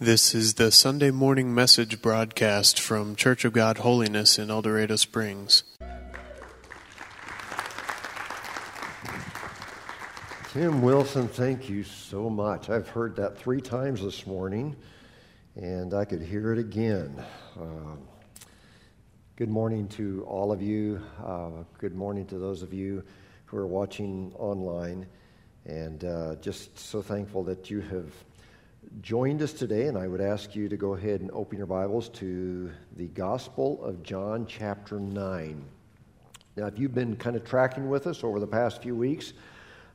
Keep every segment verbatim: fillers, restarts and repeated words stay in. This is the Sunday morning message broadcast from Church of God Holiness in El Dorado Springs. Tim Wilson, thank you so much. I've heard that three times this morning, and I could hear it again. Uh, good morning to all of you. Uh, good morning to those of you who are watching online. And uh, just so thankful that you have joined us today, and I would ask you to go ahead and open your Bibles to the Gospel of John chapter nine. Now, if you've been kind of tracking with us over the past few weeks,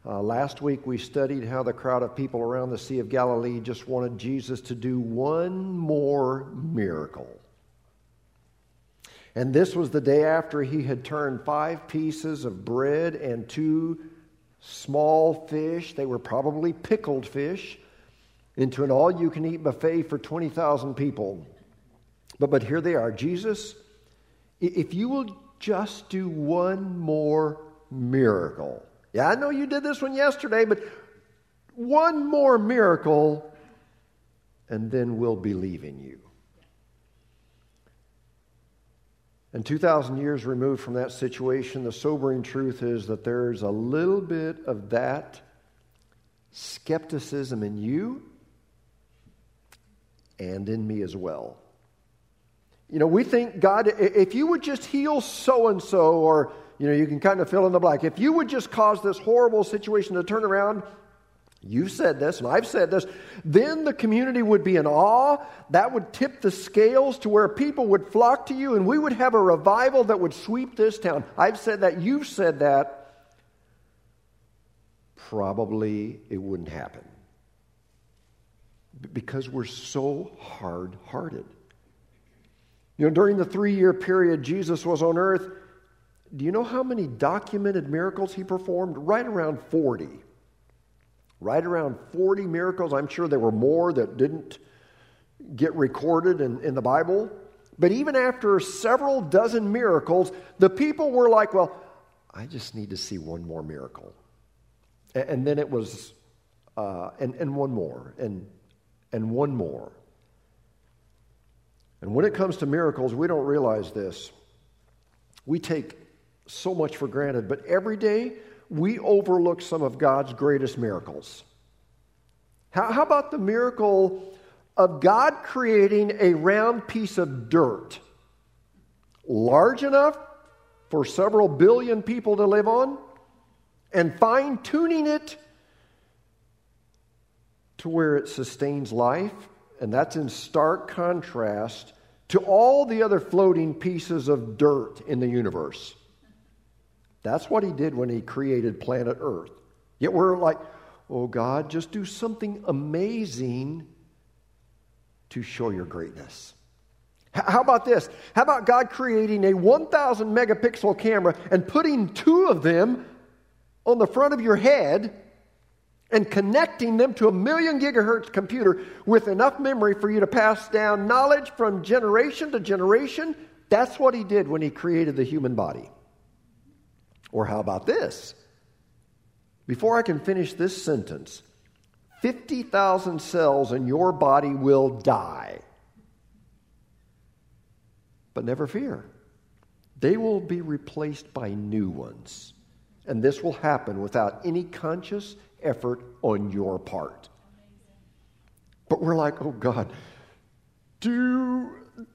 uh, last week we studied how the crowd of people around the Sea of Galilee just wanted Jesus to do one more miracle. And this was the day after he had turned five pieces of bread and two small fish, they were probably pickled fish, into an all-you-can-eat buffet for twenty thousand people. But but here they are. Jesus, if you will just do one more miracle. Yeah, I know you did this one yesterday, but one more miracle, and then we'll believe in you. And two thousand years removed from that situation, the sobering truth is that there's a little bit of that skepticism in you, and in me as well. You know, we think, God, if you would just heal so-and-so, or, you know, you can kind of fill in the blank. If you would just cause this horrible situation to turn around, you've said this, and I've said this, then the community would be in awe. That would tip the scales to where people would flock to you, and we would have a revival that would sweep this town. I've said that. You've said that. Probably it wouldn't happen. Because we're so hard-hearted. You know, during the three-year period Jesus was on earth, do you know how many documented miracles he performed? Right around forty. Right around forty miracles. I'm sure there were more that didn't get recorded in, in the Bible. But even after several dozen miracles, the people were like, well, I just need to see one more miracle. And, and then it was, uh, and, and one more, and And one more. And when it comes to miracles, we don't realize this. We take so much for granted, but every day we overlook some of God's greatest miracles. How, how about the miracle of God creating a round piece of dirt large enough for several billion people to live on and fine-tuning it to where it sustains life, and that's in stark contrast to all the other floating pieces of dirt in the universe. That's what he did when he created planet Earth. Yet we're like, oh God, just do something amazing to show your greatness. How about this? How about God creating a one thousand megapixel camera and putting two of them on the front of your head and connecting them to a million gigahertz computer with enough memory for you to pass down knowledge from generation to generation? That's what he did when he created the human body. Or how about this? Before I can finish this sentence, fifty thousand cells in your body will die. But never fear. They will be replaced by new ones. And this will happen without any conscious effort on your part. But we're like, oh God, do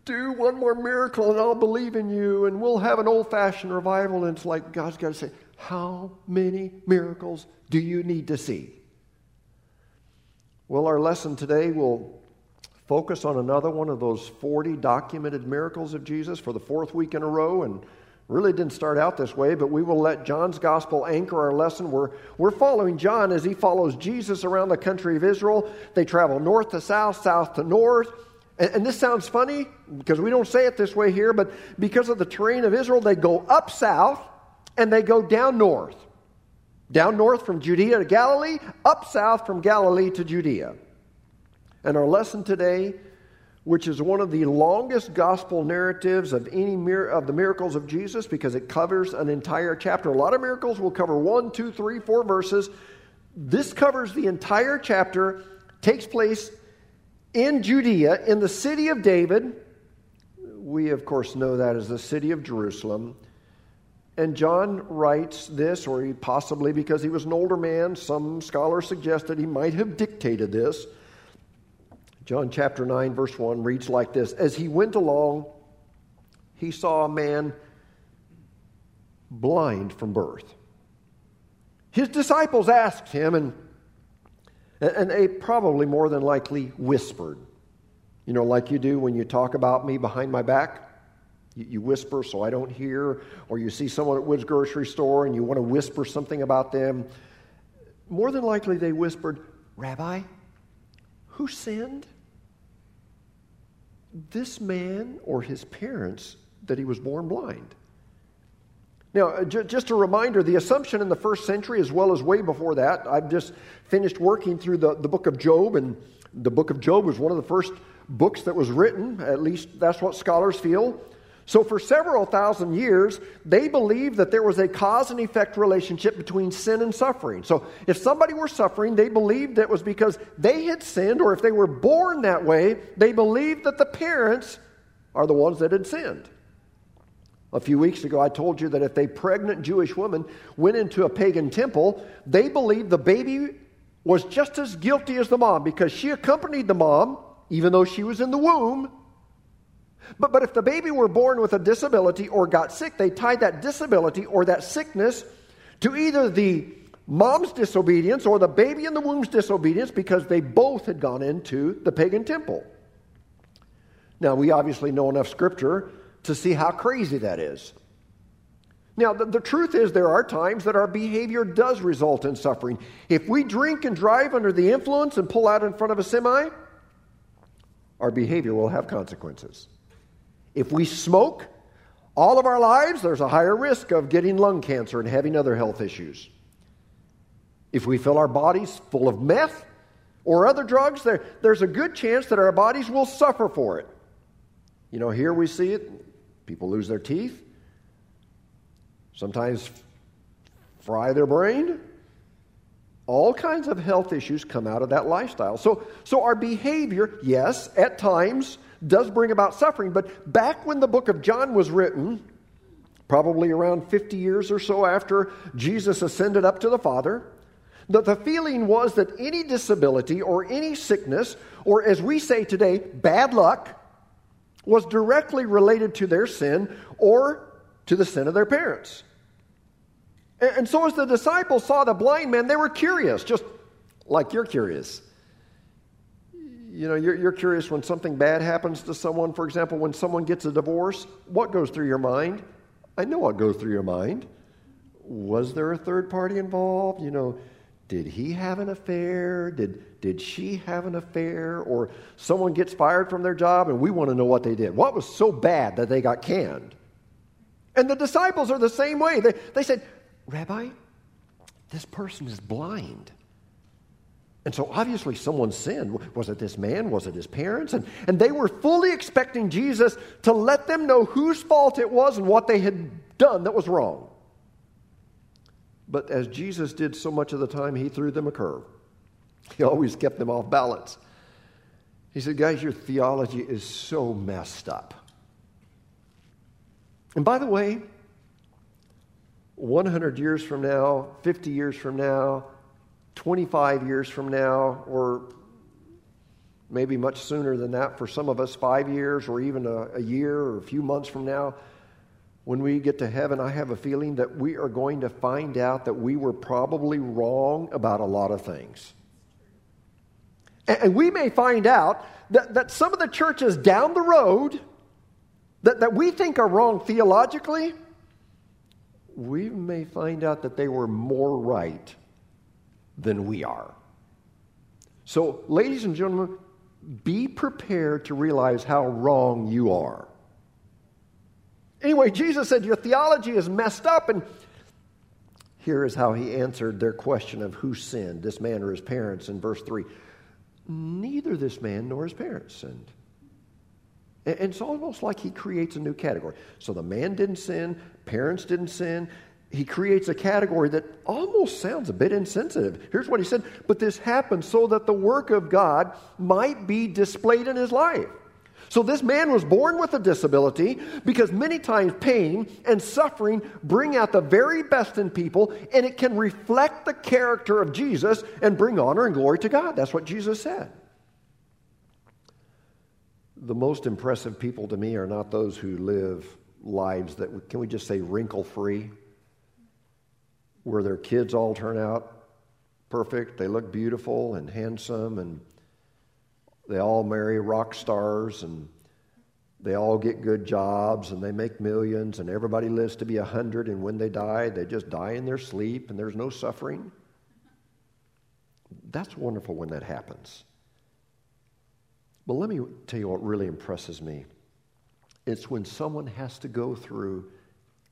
do one more miracle and I'll believe in you and we'll have an old-fashioned revival. And it's like God's got to say, how many miracles do you need to see? Well, our lesson today will focus on another one of those forty documented miracles of Jesus for the fourth week in a row, and really didn't start out this way, but we will let John's gospel anchor our lesson. We're, we're following John as he follows Jesus around the country of Israel. They travel north to south, south to north. And, and this sounds funny because we don't say it this way here, but because of the terrain of Israel, they go up south and they go down north. Down north from Judea to Galilee, up south from Galilee to Judea. And our lesson today, which is one of the longest gospel narratives of any mir- of the miracles of Jesus because it covers an entire chapter. A lot of miracles will cover one, two, three, four verses. This covers the entire chapter, takes place in Judea, in the city of David. We, of course, know that as the city of Jerusalem. And John writes this, or he possibly, because he was an older man, some scholars suggest that he might have dictated this. John chapter nine, verse one reads like this. As he went along, he saw a man blind from birth. His disciples asked him, and, and they probably more than likely whispered. You know, like you do when you talk about me behind my back. You whisper so I don't hear, or you see someone at Wood's grocery store and you want to whisper something about them. More than likely they whispered, Rabbi, who sinned? This man or his parents that he was born blind? Now, just a reminder, the assumption in the first century, as well as way before that, I've just finished working through the, the book of Job, and the book of Job was one of the first books that was written, at least that's what scholars feel. So for several thousand years, they believed that there was a cause and effect relationship between sin and suffering. So if somebody were suffering, they believed that it was because they had sinned, or if they were born that way, they believed that the parents are the ones that had sinned. A few weeks ago, I told you that if a pregnant Jewish woman went into a pagan temple, they believed the baby was just as guilty as the mom because she accompanied the mom, even though she was in the womb. But, but if the baby were born with a disability or got sick, they tied that disability or that sickness to either the mom's disobedience or the baby in the womb's disobedience because they both had gone into the pagan temple. Now, we obviously know enough scripture to see how crazy that is. Now, the, the truth is there are times that our behavior does result in suffering. If we drink and drive under the influence and pull out in front of a semi, our behavior will have consequences. If we smoke all of our lives, there's a higher risk of getting lung cancer and having other health issues. If we fill our bodies full of meth or other drugs, there, there's a good chance that our bodies will suffer for it. You know, here we see it. People lose their teeth, sometimes fry their brain. All kinds of health issues come out of that lifestyle. So, so our behavior, yes, at times, does bring about suffering, but back when the book of John was written, probably around fifty years or so after Jesus ascended up to the Father, that the feeling was that any disability or any sickness, or as we say today, bad luck, was directly related to their sin or to the sin of their parents. And, and so as the disciples saw the blind man, they were curious, just like you're curious. You know, you're, you're curious when something bad happens to someone. For example, when someone gets a divorce, what goes through your mind? I know what goes through your mind. Was there a third party involved? You know, did he have an affair? Did, did she have an affair? Or someone gets fired from their job and we want to know what they did. What was so bad that they got canned? And the disciples are the same way. They, they said, Rabbi, this person is blind. And so obviously someone sinned. Was it this man? Was it his parents? And, and they were fully expecting Jesus to let them know whose fault it was and what they had done that was wrong. But as Jesus did so much of the time, he threw them a curve. He always kept them off balance. He said, guys, your theology is so messed up. And by the way, one hundred years from now, fifty years from now, twenty-five years from now, or maybe much sooner than that for some of us, five years or even a, a year or a few months from now, when we get to heaven, I have a feeling that we are going to find out that we were probably wrong about a lot of things. And, and we may find out that, that some of the churches down the road that, that we think are wrong theologically, we may find out that they were more right than we are. So, ladies and gentlemen, be prepared to realize how wrong you are. Anyway, Jesus said, your theology is messed up, and here is how he answered their question of who sinned, this man or his parents, in verse three. Neither this man nor his parents sinned. And it's almost like he creates a new category. So the man didn't sin, parents didn't sin, he creates a category that almost sounds a bit insensitive. Here's what he said, but this happened so that the work of God might be displayed in his life. So this man was born with a disability because many times pain and suffering bring out the very best in people, and it can reflect the character of Jesus and bring honor and glory to God. That's what Jesus said. The most impressive people to me are not those who live lives that, can we just say, wrinkle-free, where their kids all turn out perfect, they look beautiful and handsome, and they all marry rock stars, and they all get good jobs, and they make millions, and everybody lives to be a hundred, and when they die, they just die in their sleep, and there's no suffering. That's wonderful when that happens. But let me tell you what really impresses me. It's when someone has to go through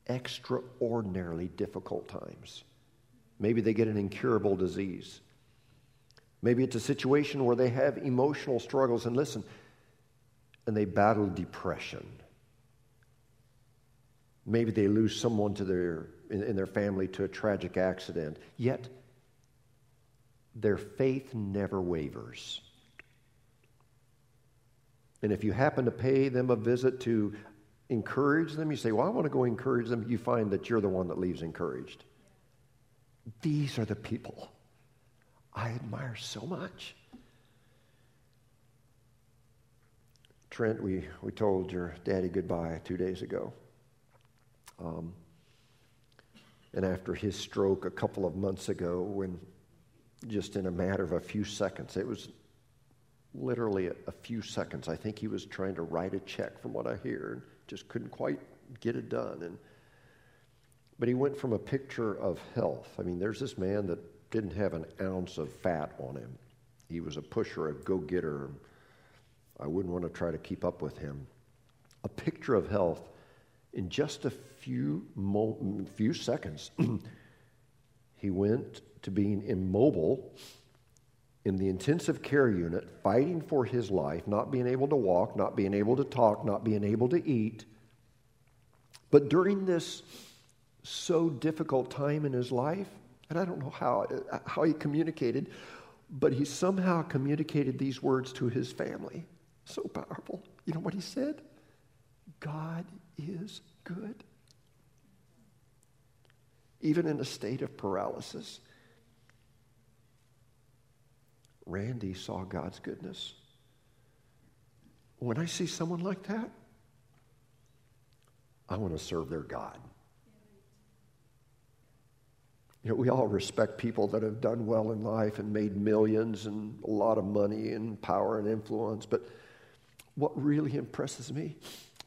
extraordinarily difficult times. Maybe they get an incurable disease. Maybe it's a situation where they have emotional struggles, and listen, and they battle depression. Maybe they lose someone to their in, in their family to a tragic accident, yet their faith never wavers. And if you happen to pay them a visit to encourage them, you say, well, I want to go encourage them. You find that you're the one that leaves encouraged. These are the people I admire so much. Trent, we, we told your daddy goodbye two days ago. Um, and after his stroke a couple of months ago, when just in a matter of a few seconds, it was literally a, a few seconds, I think he was trying to write a check from what I hear, and just couldn't quite get it done. And but he went from a picture of health. I mean, there's this man that didn't have an ounce of fat on him. He was a pusher, a go-getter. I wouldn't want to try to keep up with him. A picture of health in just a few mo- few seconds. He went to being immobile in the intensive care unit, fighting for his life, not being able to walk, not being able to talk, not being able to eat. But during this so difficult time in his life, and I don't know how, how he communicated, but he somehow communicated these words to his family. So powerful. You know what he said? God is good. Even in a state of paralysis, Randy saw God's goodness. When I see someone like that, I want to serve their God. You know, we all respect people that have done well in life and made millions and a lot of money and power and influence, but what really impresses me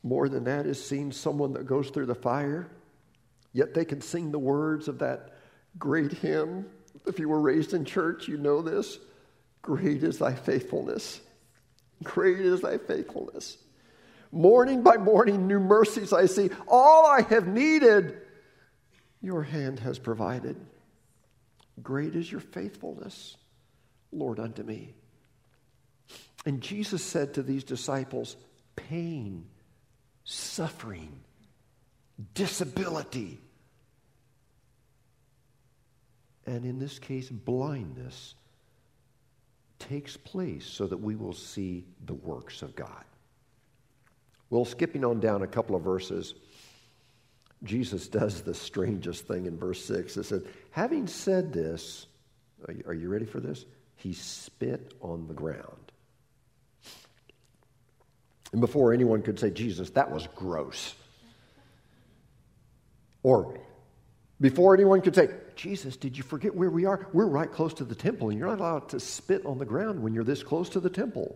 more than that is seeing someone that goes through the fire, yet they can sing the words of that great hymn. If you were raised in church, you know this. Great is thy faithfulness. Great is thy faithfulness. Morning by morning, new mercies I see. All I have needed, your hand has provided. Great is your faithfulness, Lord, unto me. And Jesus said to these disciples, pain, suffering, disability, and in this case, blindness, takes place so that we will see the works of God. Well, skipping on down a couple of verses, Jesus does the strangest thing in verse six. It says, having said this, are you, are you ready for this? He spit on the ground. And before anyone could say, Jesus, that was gross. Or before anyone could say, Jesus, did you forget where we are? We're right close to the temple, and you're not allowed to spit on the ground when you're this close to the temple.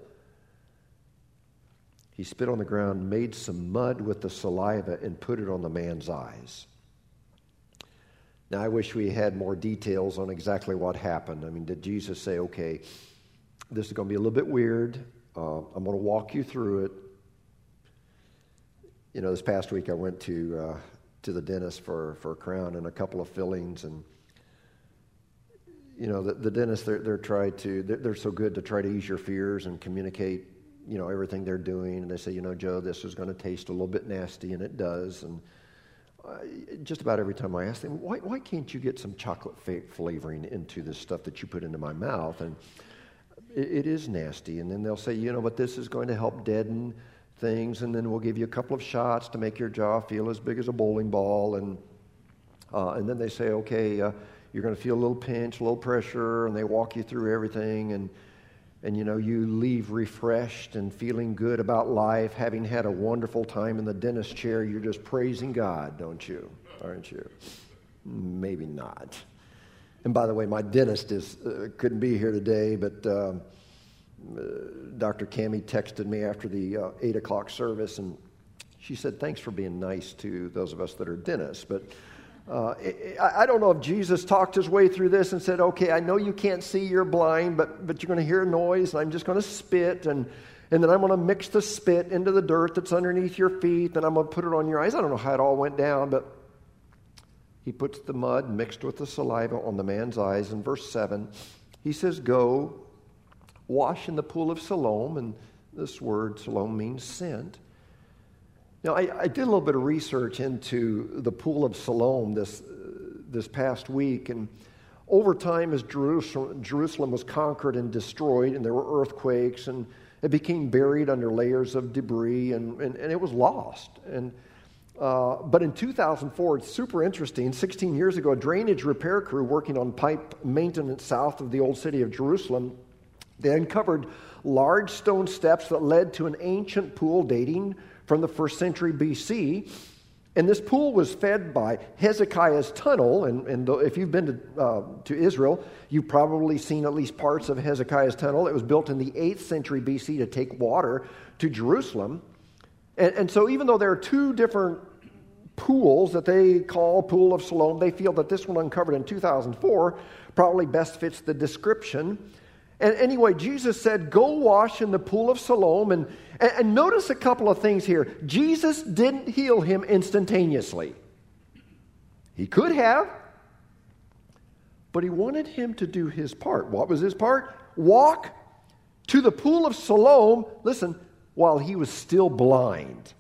He spit on the ground, made some mud with the saliva, and put it on the man's eyes. Now, I wish we had more details on exactly what happened. I mean, did Jesus say, okay, this is going to be a little bit weird. Uh, I'm going to walk you through it. You know, this past week I went to uh, to the dentist for, for a crown and a couple of fillings, and you know, the, the dentists, they're, they're, try to, they're, they're so good to try to ease your fears and communicate, you know, everything they're doing, and they say, you know, Joe, this is going to taste a little bit nasty, and it does, and Uh, just about every time I ask them, why, why can't you get some chocolate fa- flavoring into this stuff that you put into my mouth? And it, it is nasty. And then they'll say, you know, but this is going to help deaden things, and then we'll give you a couple of shots to make your jaw feel as big as a bowling ball. And uh, and then they say, okay, uh, you're going to feel a little pinch, a little pressure, and they walk you through everything. And, and, you know, you leave refreshed and feeling good about life, having had a wonderful time in the dentist chair. You're just praising God, don't you? Aren't you? Maybe not. And by the way, my dentist is uh, couldn't be here today, but uh, uh, Doctor Cammie texted me after the uh, eight o'clock service, and she said, thanks for being nice to those of us that are dentists. But Uh, I don't know if Jesus talked his way through this and said, okay, I know you can't see, you're blind, but, but you're going to hear a noise, and I'm just going to spit, and, and then I'm going to mix the spit into the dirt that's underneath your feet, and I'm going to put it on your eyes. I don't know how it all went down, but he puts the mud mixed with the saliva on the man's eyes. In verse seven, he says, go wash in the pool of Siloam, and this word Siloam means sent. Now, I, I did a little bit of research into the Pool of Siloam this uh, this past week, and over time, as Jerusalem, Jerusalem was conquered and destroyed, and there were earthquakes, and it became buried under layers of debris, and, and, and it was lost. And uh, but in two thousand four, it's super interesting, sixteen years ago, a drainage repair crew working on pipe maintenance south of the old city of Jerusalem, they uncovered large stone steps that led to an ancient pool dating from the first century B C, and this pool was fed by Hezekiah's tunnel, and, and if you've been to, uh, to Israel, you've probably seen at least parts of Hezekiah's tunnel. It was built in the eighth century B C to take water to Jerusalem, and, and so even though there are two different pools that they call Pool of Siloam, they feel that this one uncovered in two thousand four probably best fits the description. And anyway, Jesus said, go wash in the Pool of Siloam. And, and notice a couple of things here. Jesus didn't heal him instantaneously. He could have, but he wanted him to do his part. What was his part? Walk to the Pool of Siloam, listen, while he was still blind.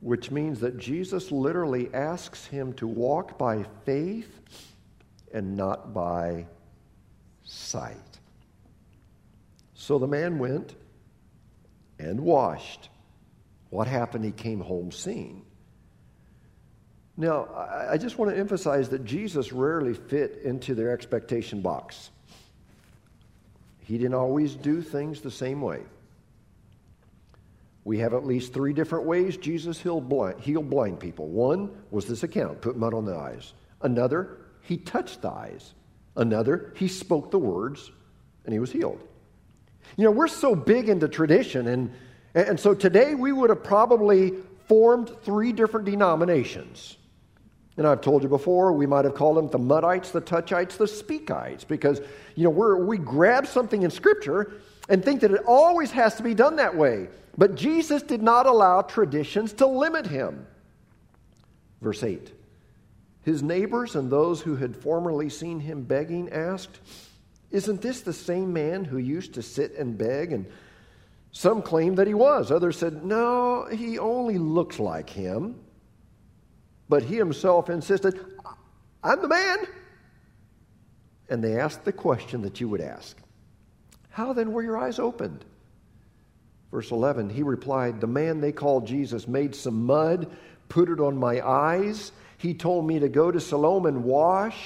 Which means that Jesus literally asks him to walk by faith and not by sight. So the man went and washed. What happened? He came home seeing. Now, I just want to emphasize that Jesus rarely fit into their expectation box. He didn't always do things the same way. We have at least three different ways Jesus healed blind, healed blind people. One was this account, put mud on the eyes. Another, he touched the eyes. Another, he spoke the words, and he was healed. You know, we're so big into tradition, and, and so today we would have probably formed three different denominations. And I've told you before, we might have called them the Muddites, the Touchites, the Speakites, because, you know, we're, we grab something in Scripture and think that it always has to be done that way. But Jesus did not allow traditions to limit him. Verse eight. His neighbors and those who had formerly seen him begging asked, isn't this the same man who used to sit and beg? And some claimed that he was. Others said, no, he only looks like him. But he himself insisted, I'm the man. And they asked the question that you would ask. How then were your eyes opened? Verse eleven, he replied, the man they called Jesus made some mud, put it on my eyes. He told me to go to Siloam and wash.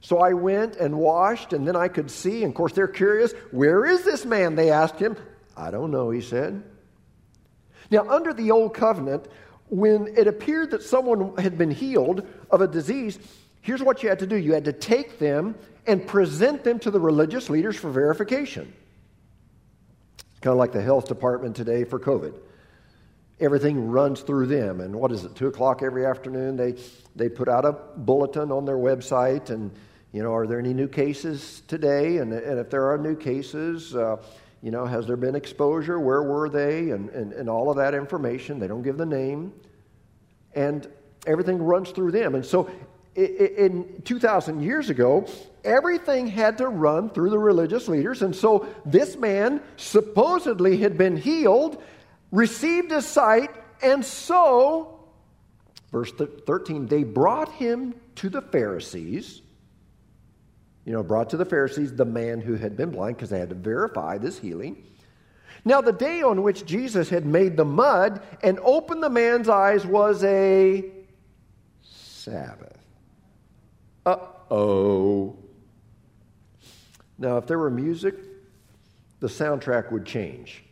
So I went and washed, and then I could see. And, of course, they're curious. Where is this man? They asked him. I don't know, he said. Now, under the Old Covenant, when it appeared that someone had been healed of a disease, here's what you had to do. You had to take them and present them to the religious leaders for verification. Kind of like the health department today for COVID. Everything runs through them, and what is it, two o'clock every afternoon, they they put out a bulletin on their website, and, you know, are there any new cases today? And, and if there are new cases, uh, you know, has there been exposure? Where were they? And, and, and all of that information. They don't give the name. And everything runs through them. And so in two thousand years ago, everything had to run through the religious leaders. And so this man supposedly had been healed, received his sight, And so, verse thirteen, they brought him to the Pharisees. You know, brought to the Pharisees the man who had been blind, because they had to verify this healing. Now, the day on which Jesus had made the mud and opened the man's eyes was a Sabbath. Uh-oh. Now, if there were music, the soundtrack would change.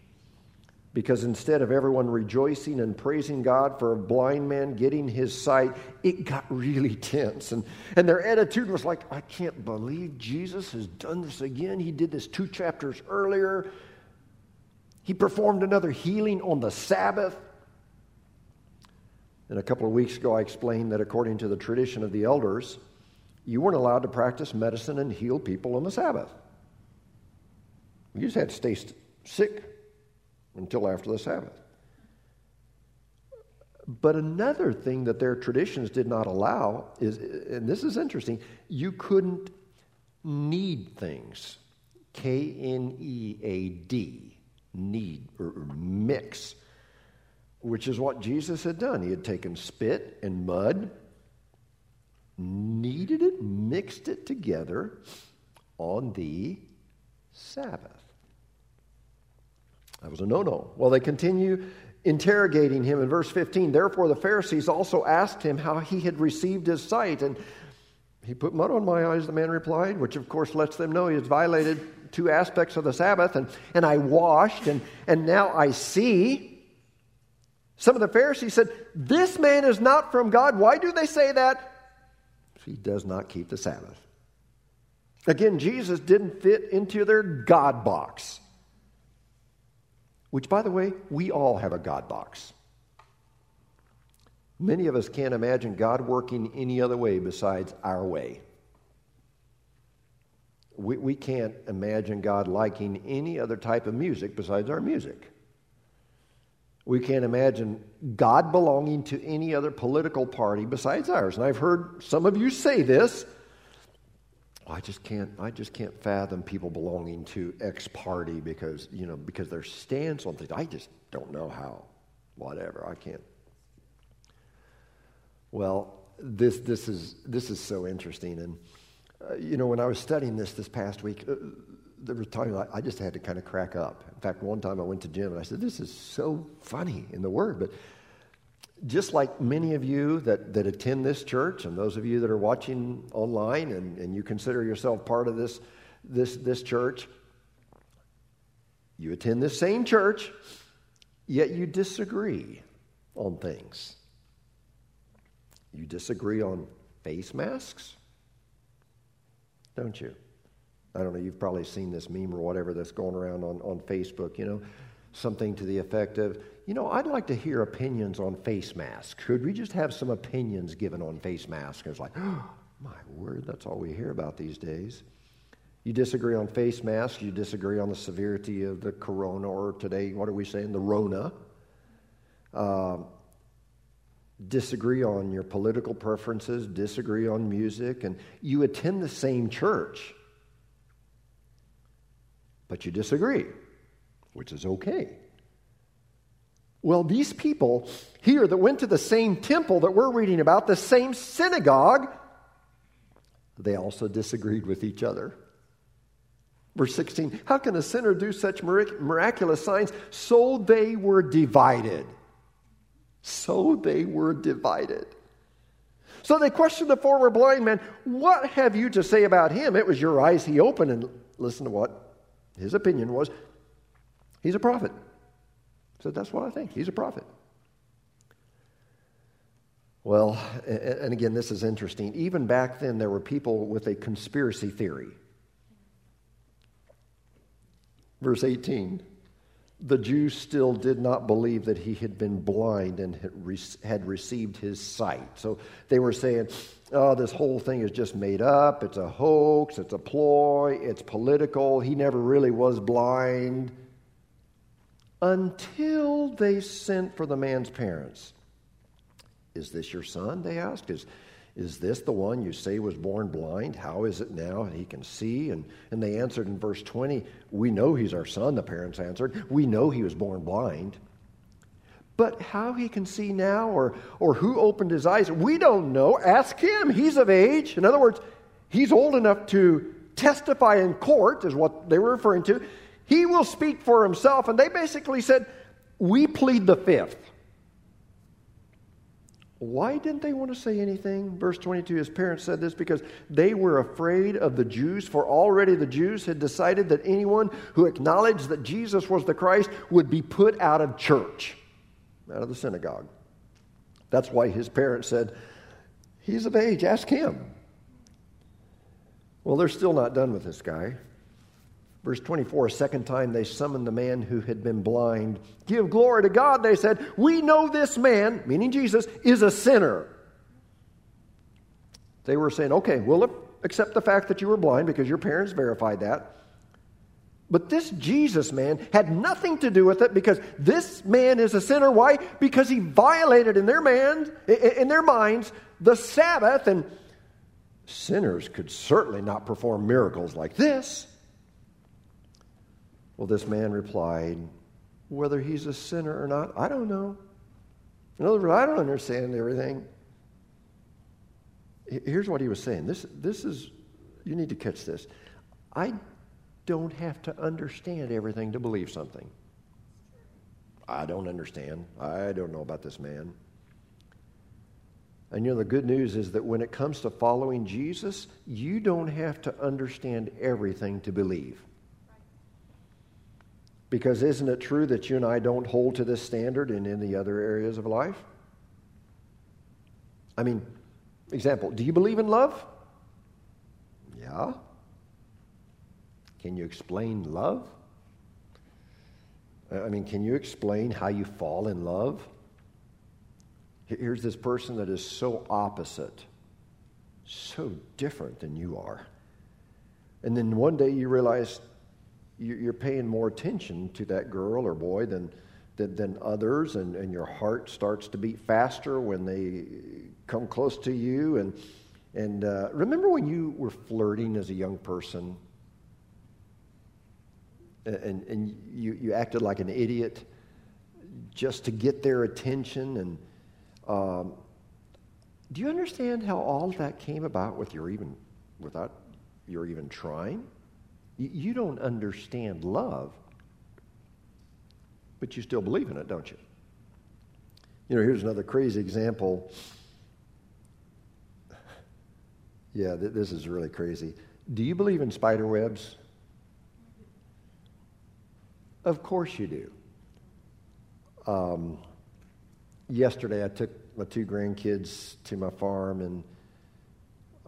Because instead of everyone rejoicing and praising God for a blind man getting his sight, it got really tense. And, and their attitude was like, I can't believe Jesus has done this again. He did this two chapters earlier. He performed another healing on the Sabbath. And a couple of weeks ago, I explained that according to the tradition of the elders, you weren't allowed to practice medicine and heal people on the Sabbath. You just had to stay st- sick. Until after the Sabbath. But another thing that their traditions did not allow is, and this is interesting, you couldn't knead things. K N E A D, knead, or mix, which is what Jesus had done. He had taken spit and mud, kneaded it, mixed it together on the Sabbath. That was a no-no. Well, they continue interrogating him in verse fifteen. Therefore, the Pharisees also asked him how he had received his sight. And he put mud on my eyes, the man replied, which of course lets them know he has violated two aspects of the Sabbath. And, and I washed, and, and now I see. Some of the Pharisees said, this man is not from God. Why do they say that? He does not keep the Sabbath. Again, Jesus didn't fit into their God box. Which, by the way, we all have a God box. Many of us can't imagine God working any other way besides our way. We, we can't imagine God liking any other type of music besides our music. We can't imagine God belonging to any other political party besides ours. And I've heard some of you say this. I just can't I just can't fathom people belonging to X party because, you know, because their stance on things. I just don't know how. Whatever. I can't. Well, this this is this is so interesting. And uh, you know, when I was studying this this past week, uh, there was times I, I just had to kind of crack up. In fact, one time I went to gym and I said, "This is so funny in the Word," but just like many of you that, that attend this church and those of you that are watching online and, and you consider yourself part of this, this, this church, you attend this same church, yet you disagree on things. You disagree on face masks, don't you? I don't know, you've probably seen this meme or whatever that's going around on, on Facebook, you know, something to the effect of, you know, I'd like to hear opinions on face masks. Could we just have some opinions given on face masks? And it's like, oh, my word, that's all we hear about these days. You disagree on face masks. You disagree on the severity of the corona, or today, what are we saying, the Rona. Uh, disagree on your political preferences. Disagree on music. And you attend the same church, but you disagree, which is okay. Well, these people here that went to the same temple that we're reading about, the same synagogue, they also disagreed with each other. Verse sixteen, how can a sinner do such miraculous signs? So they were divided. So they were divided. So they questioned the former blind man, what have you to say about him? It was your eyes he opened, and listen to what his opinion was. He's a prophet. So that's what I think. He's a prophet. Well, and again, this is interesting. Even back then, there were people with a conspiracy theory. Verse eighteen, the Jews still did not believe that he had been blind and had received his sight. So they were saying, oh, this whole thing is just made up. It's a hoax. It's a ploy. It's political. He never really was blind. Until they sent for the man's parents. Is this your son? They asked. Is, is this the one you say was born blind? How is it now he can see? And, and they answered in verse twenty, we know he's our son, the parents answered. We know he was born blind. But how he can see now or, or who opened his eyes, we don't know. Ask him. He's of age. In other words, he's old enough to testify in court, is what they were referring to. He will speak for himself. And they basically said, we plead the fifth. Why didn't they want to say anything? Verse twenty-two, his parents said this because they were afraid of the Jews, for already the Jews had decided that anyone who acknowledged that Jesus was the Christ would be put out of church, out of the synagogue. That's why his parents said, he's of age, ask him. Well, they're still not done with this guy. Verse twenty-four, a second time they summoned the man who had been blind. Give glory to God, they said. We know this man, meaning Jesus, is a sinner. They were saying, okay, we'll accept the fact that you were blind because your parents verified that. But this Jesus man had nothing to do with it because this man is a sinner. Why? Because he violated in their man, in their minds the Sabbath, and sinners could certainly not perform miracles like this. Well, this man replied, whether he's a sinner or not, I don't know. In other words, I don't understand everything. Here's what he was saying. This, this is, you need to catch this. I don't have to understand everything to believe something. I don't understand. I don't know about this man. And you know, the good news is that when it comes to following Jesus, you don't have to understand everything to believe. Because isn't it true that you and I don't hold to this standard in any other areas of life? I mean, example, do you believe in love? Yeah. Can you explain love? I mean, can you explain how you fall in love? Here's this person that is so opposite, so different than you are. And then one day you realize you're paying more attention to that girl or boy than than, than others, and, and your heart starts to beat faster when they come close to you. And and uh, remember when you were flirting as a young person, and and you, you acted like an idiot just to get their attention. And um, do you understand how all of that came about with your even without your even trying? You don't understand love, but you still believe in it, don't you? You know, here's another crazy example. Yeah, th- this is really crazy. Do you believe in spider webs? Of course you do. Um, yesterday I took my two grandkids to my farm, and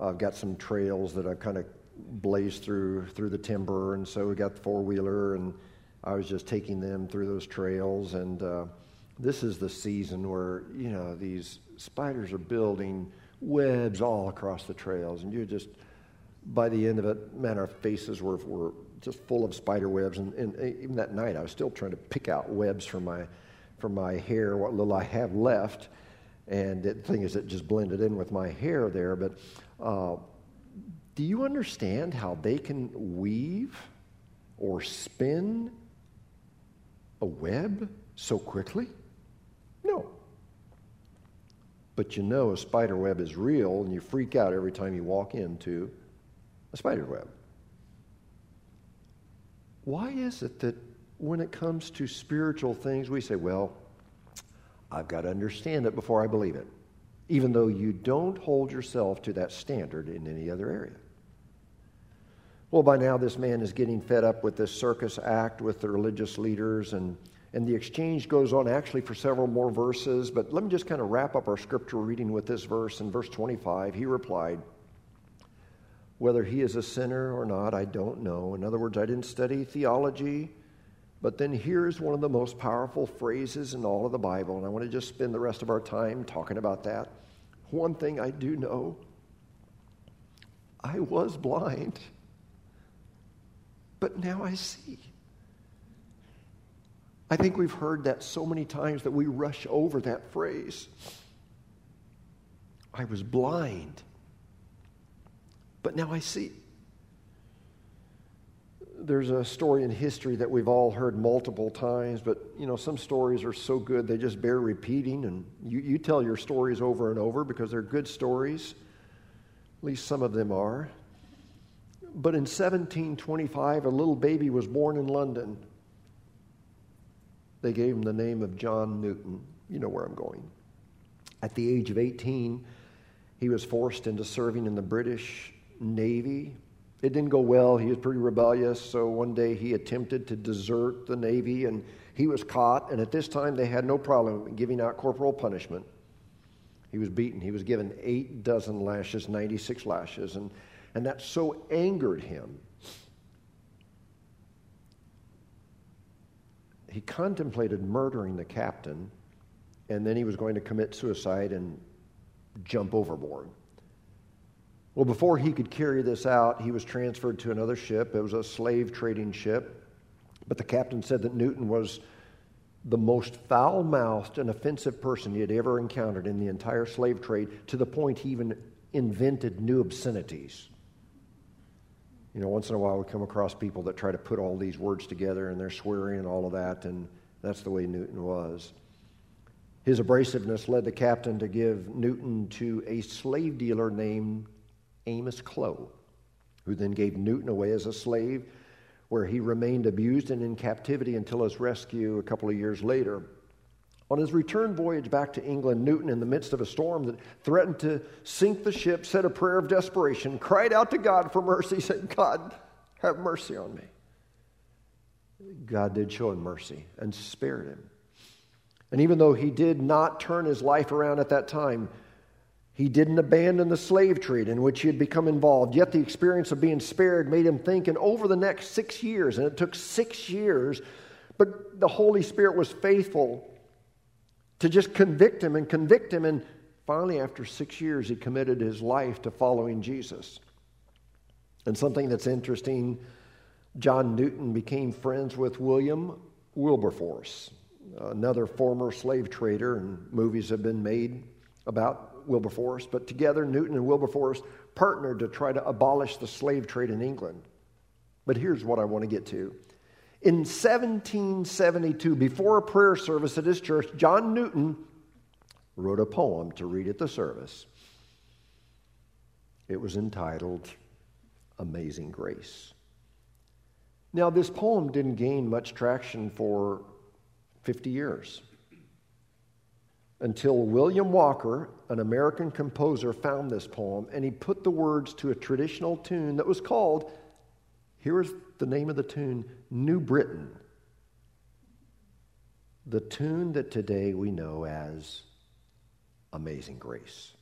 I've got some trails that I kind of blazed through through the timber, and so we got the four-wheeler, and I was just taking them through those trails. And uh, this is the season where, you know, these spiders are building webs all across the trails, and you're just, by the end of it, man, our faces were, were just full of spider webs. And, and even that night I was still trying to pick out webs from my from my hair, what little I have left. And the thing is, it just blended in with my hair there. But uh do you understand how they can weave or spin a web so quickly? No. But you know a spider web is real, and you freak out every time you walk into a spider web. Why is it that when it comes to spiritual things, we say, well, I've got to understand it before I believe it, even though you don't hold yourself to that standard in any other area? Well, by now this man is getting fed up with this circus act with the religious leaders, and, and the exchange goes on actually for several more verses, but let me just kind of wrap up our scripture reading with this verse. In verse twenty-five, he replied, whether he is a sinner or not, I don't know. In other words, I didn't study theology, but then here's one of the most powerful phrases in all of the Bible, and I want to just spend the rest of our time talking about that. One thing I do know, I was blind, but now I see. I think we've heard that so many times that we rush over that phrase. I was blind, but now I see. There's a story in history that we've all heard multiple times, but, you know, some stories are so good they just bear repeating, and you, you tell your stories over and over because they're good stories. At least some of them are. But in seventeen twenty-five, a little baby was born in London. They gave him the name of John Newton. You know where I'm going. At the age of eighteen, he was forced into serving in the British Navy. It didn't go well. He was pretty rebellious, so one day he attempted to desert the Navy, and he was caught, and at this time they had no problem giving out corporal punishment. He was beaten. He was given eight dozen lashes, ninety-six lashes, and, and that so angered him. He contemplated murdering the captain, and then he was going to commit suicide and jump overboard. Well, before he could carry this out, he was transferred to another ship. It was a slave trading ship. But the captain said that Newton was the most foul-mouthed and offensive person he had ever encountered in the entire slave trade, to the point he even invented new obscenities. You know, once in a while we come across people that try to put all these words together, and they're swearing and all of that, and that's the way Newton was. His abrasiveness led the captain to give Newton to a slave dealer named Amos Clough, who then gave Newton away as a slave, where he remained abused and in captivity until his rescue a couple of years later. On his return voyage back to England, Newton, in the midst of a storm that threatened to sink the ship, said a prayer of desperation, cried out to God for mercy, said, "God, have mercy on me." God did show him mercy and spared him. And even though he did not turn his life around at that time, he didn't abandon the slave trade in which he had become involved, yet the experience of being spared made him think, and over the next six years, and it took six years, but the Holy Spirit was faithful to just convict him and convict him, and finally after six years, he committed his life to following Jesus. And something that's interesting, John Newton became friends with William Wilberforce, another former slave trader, and movies have been made about Wilberforce, but together Newton and Wilberforce partnered to try to abolish the slave trade in England. But here's what I want to get to. In seventeen seventy-two, before a prayer service at his church, John Newton wrote a poem to read at the service. It was entitled Amazing Grace. Now, this poem didn't gain much traction for fifty years. Until William Walker, an American composer, found this poem, and he put the words to a traditional tune that was called, here's the name of the tune, New Britain. The tune that today we know as Amazing Grace.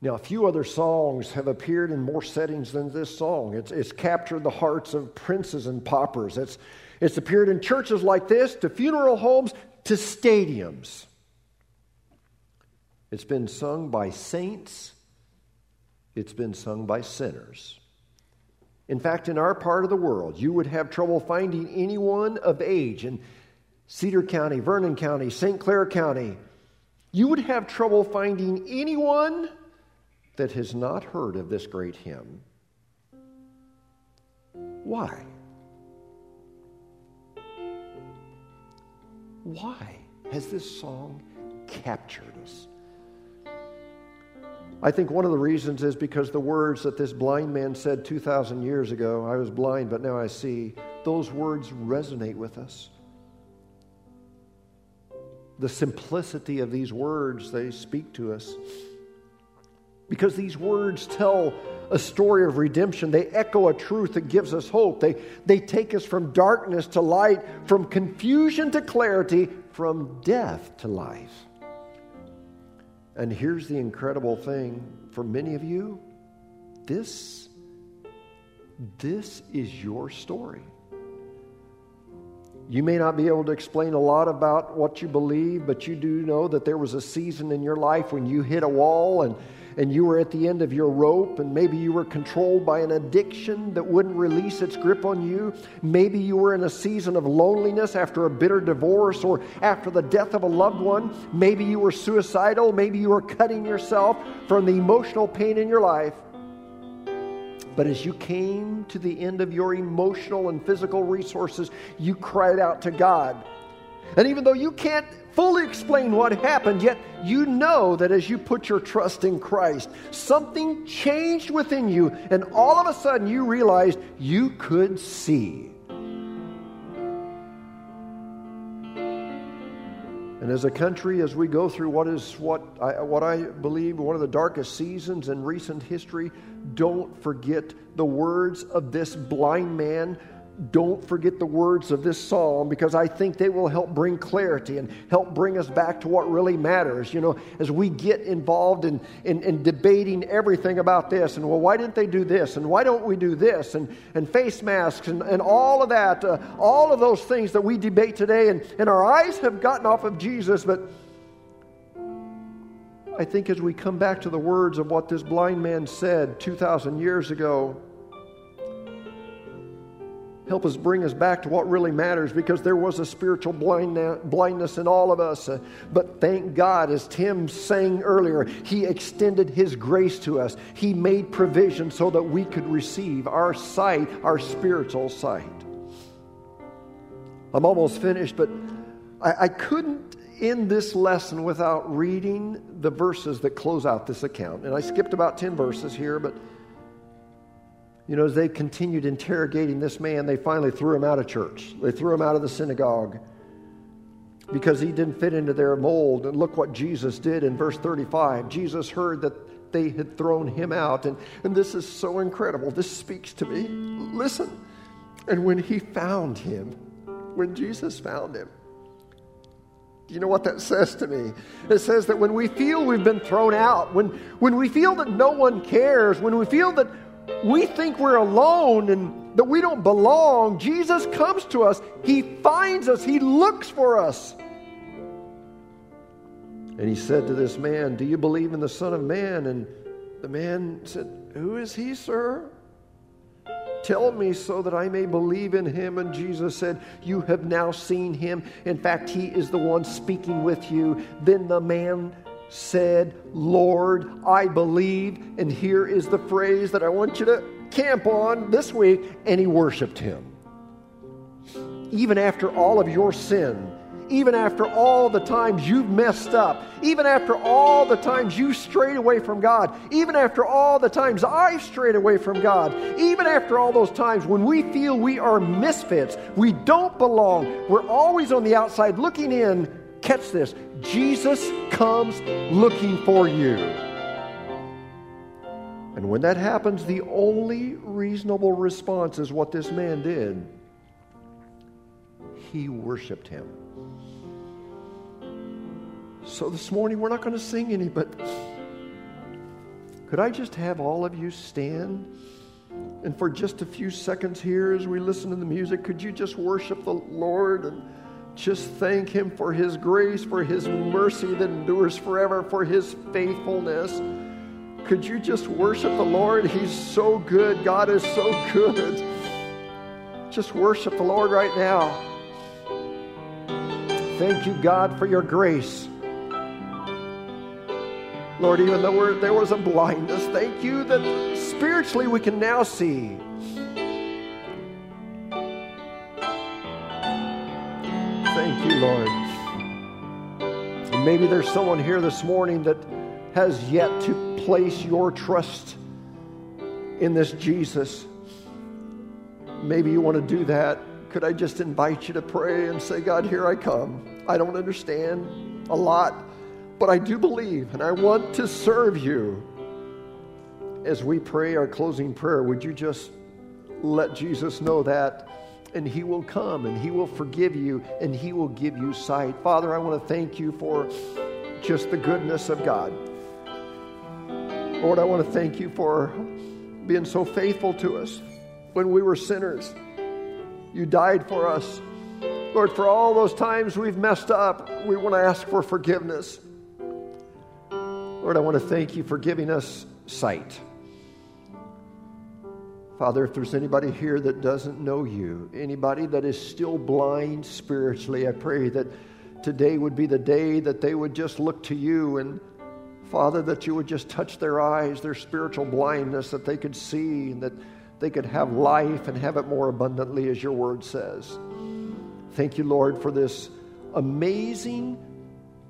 Now, a few other songs have appeared in more settings than this song. It's, it's captured the hearts of princes and paupers. It's, it's appeared in churches like this, to funeral homes, to stadiums. It's been sung by saints. It's been sung by sinners. In fact, in our part of the world, you would have trouble finding anyone of age in Cedar County, Vernon County, Saint Clair County. You would have trouble finding anyone that has not heard of this great hymn. Why? Why has this song captured us? I think one of the reasons is because the words that this blind man said two thousand years ago, I was blind, but now I see, those words resonate with us. The simplicity of these words, they speak to us. Because these words tell a story of redemption. They echo a truth that gives us hope. They, they take us from darkness to light, from confusion to clarity, from death to life. And here's the incredible thing for many of you. This, this is your story. You may not be able to explain a lot about what you believe, but you do know that there was a season in your life when you hit a wall and And you were at the end of your rope, and maybe you were controlled by an addiction that wouldn't release its grip on you. Maybe you were in a season of loneliness after a bitter divorce or after the death of a loved one. Maybe you were suicidal. Maybe you were cutting yourself from the emotional pain in your life. But as you came to the end of your emotional and physical resources, you cried out to God. And even though you can't fully explain what happened, yet you know that as you put your trust in Christ, something changed within you, and all of a sudden you realized you could see. And as a country, as we go through what is what I, what I believe one of the darkest seasons in recent history, don't forget the words of this blind man. Don't forget the words of this psalm, because I think they will help bring clarity and help bring us back to what really matters. You know, as we get involved in, in, in debating everything about this, and well, why didn't they do this? And why don't we do this? And, and face masks and, and all of that, uh, all of those things that we debate today. And, and our eyes have gotten off of Jesus, but I think as we come back to the words of what this blind man said two thousand years ago, help us bring us back to what really matters, because there was a spiritual blindness in all of us. But thank God, as Tim sang earlier, He extended His grace to us. He made provision so that we could receive our sight, our spiritual sight. I'm almost finished, but I, I couldn't end this lesson without reading the verses that close out this account. And I skipped about ten verses here, but you know, as they continued interrogating this man, they finally threw him out of church. They threw him out of the synagogue because he didn't fit into their mold. And look what Jesus did in verse thirty-five. Jesus heard that they had thrown him out. And, and this is so incredible. This speaks to me. Listen. And when he found him, when Jesus found him, you know what that says to me? It says that when we feel we've been thrown out, when, when we feel that no one cares, when we feel that we think we're alone and that we don't belong, Jesus comes to us. He finds us. He looks for us. And he said to this man, "Do you believe in the Son of Man?" And the man said, "Who is he, sir? Tell me so that I may believe in him." And Jesus said, "You have now seen him. In fact, he is the one speaking with you." Then the man said, "Lord, I believe." And here is the phrase that I want you to camp on this week. And he worshiped him. Even after all of your sin, even after all the times you've messed up, even after all the times you strayed away from God, even after all the times I've strayed away from God, even after all those times when we feel we are misfits, we don't belong, we're always on the outside looking in, catch this, Jesus comes looking for you. And when that happens, the only reasonable response is what this man did. He worshiped him. So this morning, we're not going to sing any, but could I just have all of you stand? And for just a few seconds here, as we listen to the music, could you just worship the Lord and just thank Him for His grace, for His mercy that endures forever, for His faithfulness. Could you just worship the Lord? He's so good. God is so good. Just worship the Lord right now. Thank you, God, for your grace. Lord, even though we're, there was a blindness, thank you that spiritually we can now see. Thank you, Lord. And maybe there's someone here this morning that has yet to place your trust in this Jesus. Maybe you want to do that. Could I just invite you to pray and say, "God, here I come. I don't understand a lot, but I do believe, and I want to serve you." As we pray our closing prayer, would you just let Jesus know that? And He will come, and He will forgive you, and He will give you sight. Father, I want to thank you for just the goodness of God. Lord, I want to thank you for being so faithful to us when we were sinners. You died for us. Lord, for all those times we've messed up, we want to ask for forgiveness. Lord, I want to thank you for giving us sight. Father, if there's anybody here that doesn't know you, anybody that is still blind spiritually, I pray that today would be the day that they would just look to you and Father, that you would just touch their eyes, their spiritual blindness, that they could see and that they could have life and have it more abundantly, as your word says. Thank you, Lord, for this amazing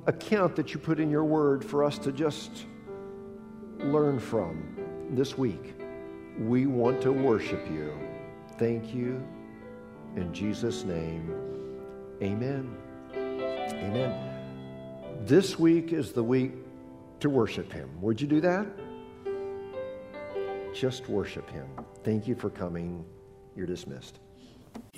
account that you put in your word for us to just learn from this week. We want to worship you. Thank you. In Jesus' name, amen. Amen. This week is the week to worship him. Would you do that? Just worship him. Thank you for coming. You're dismissed.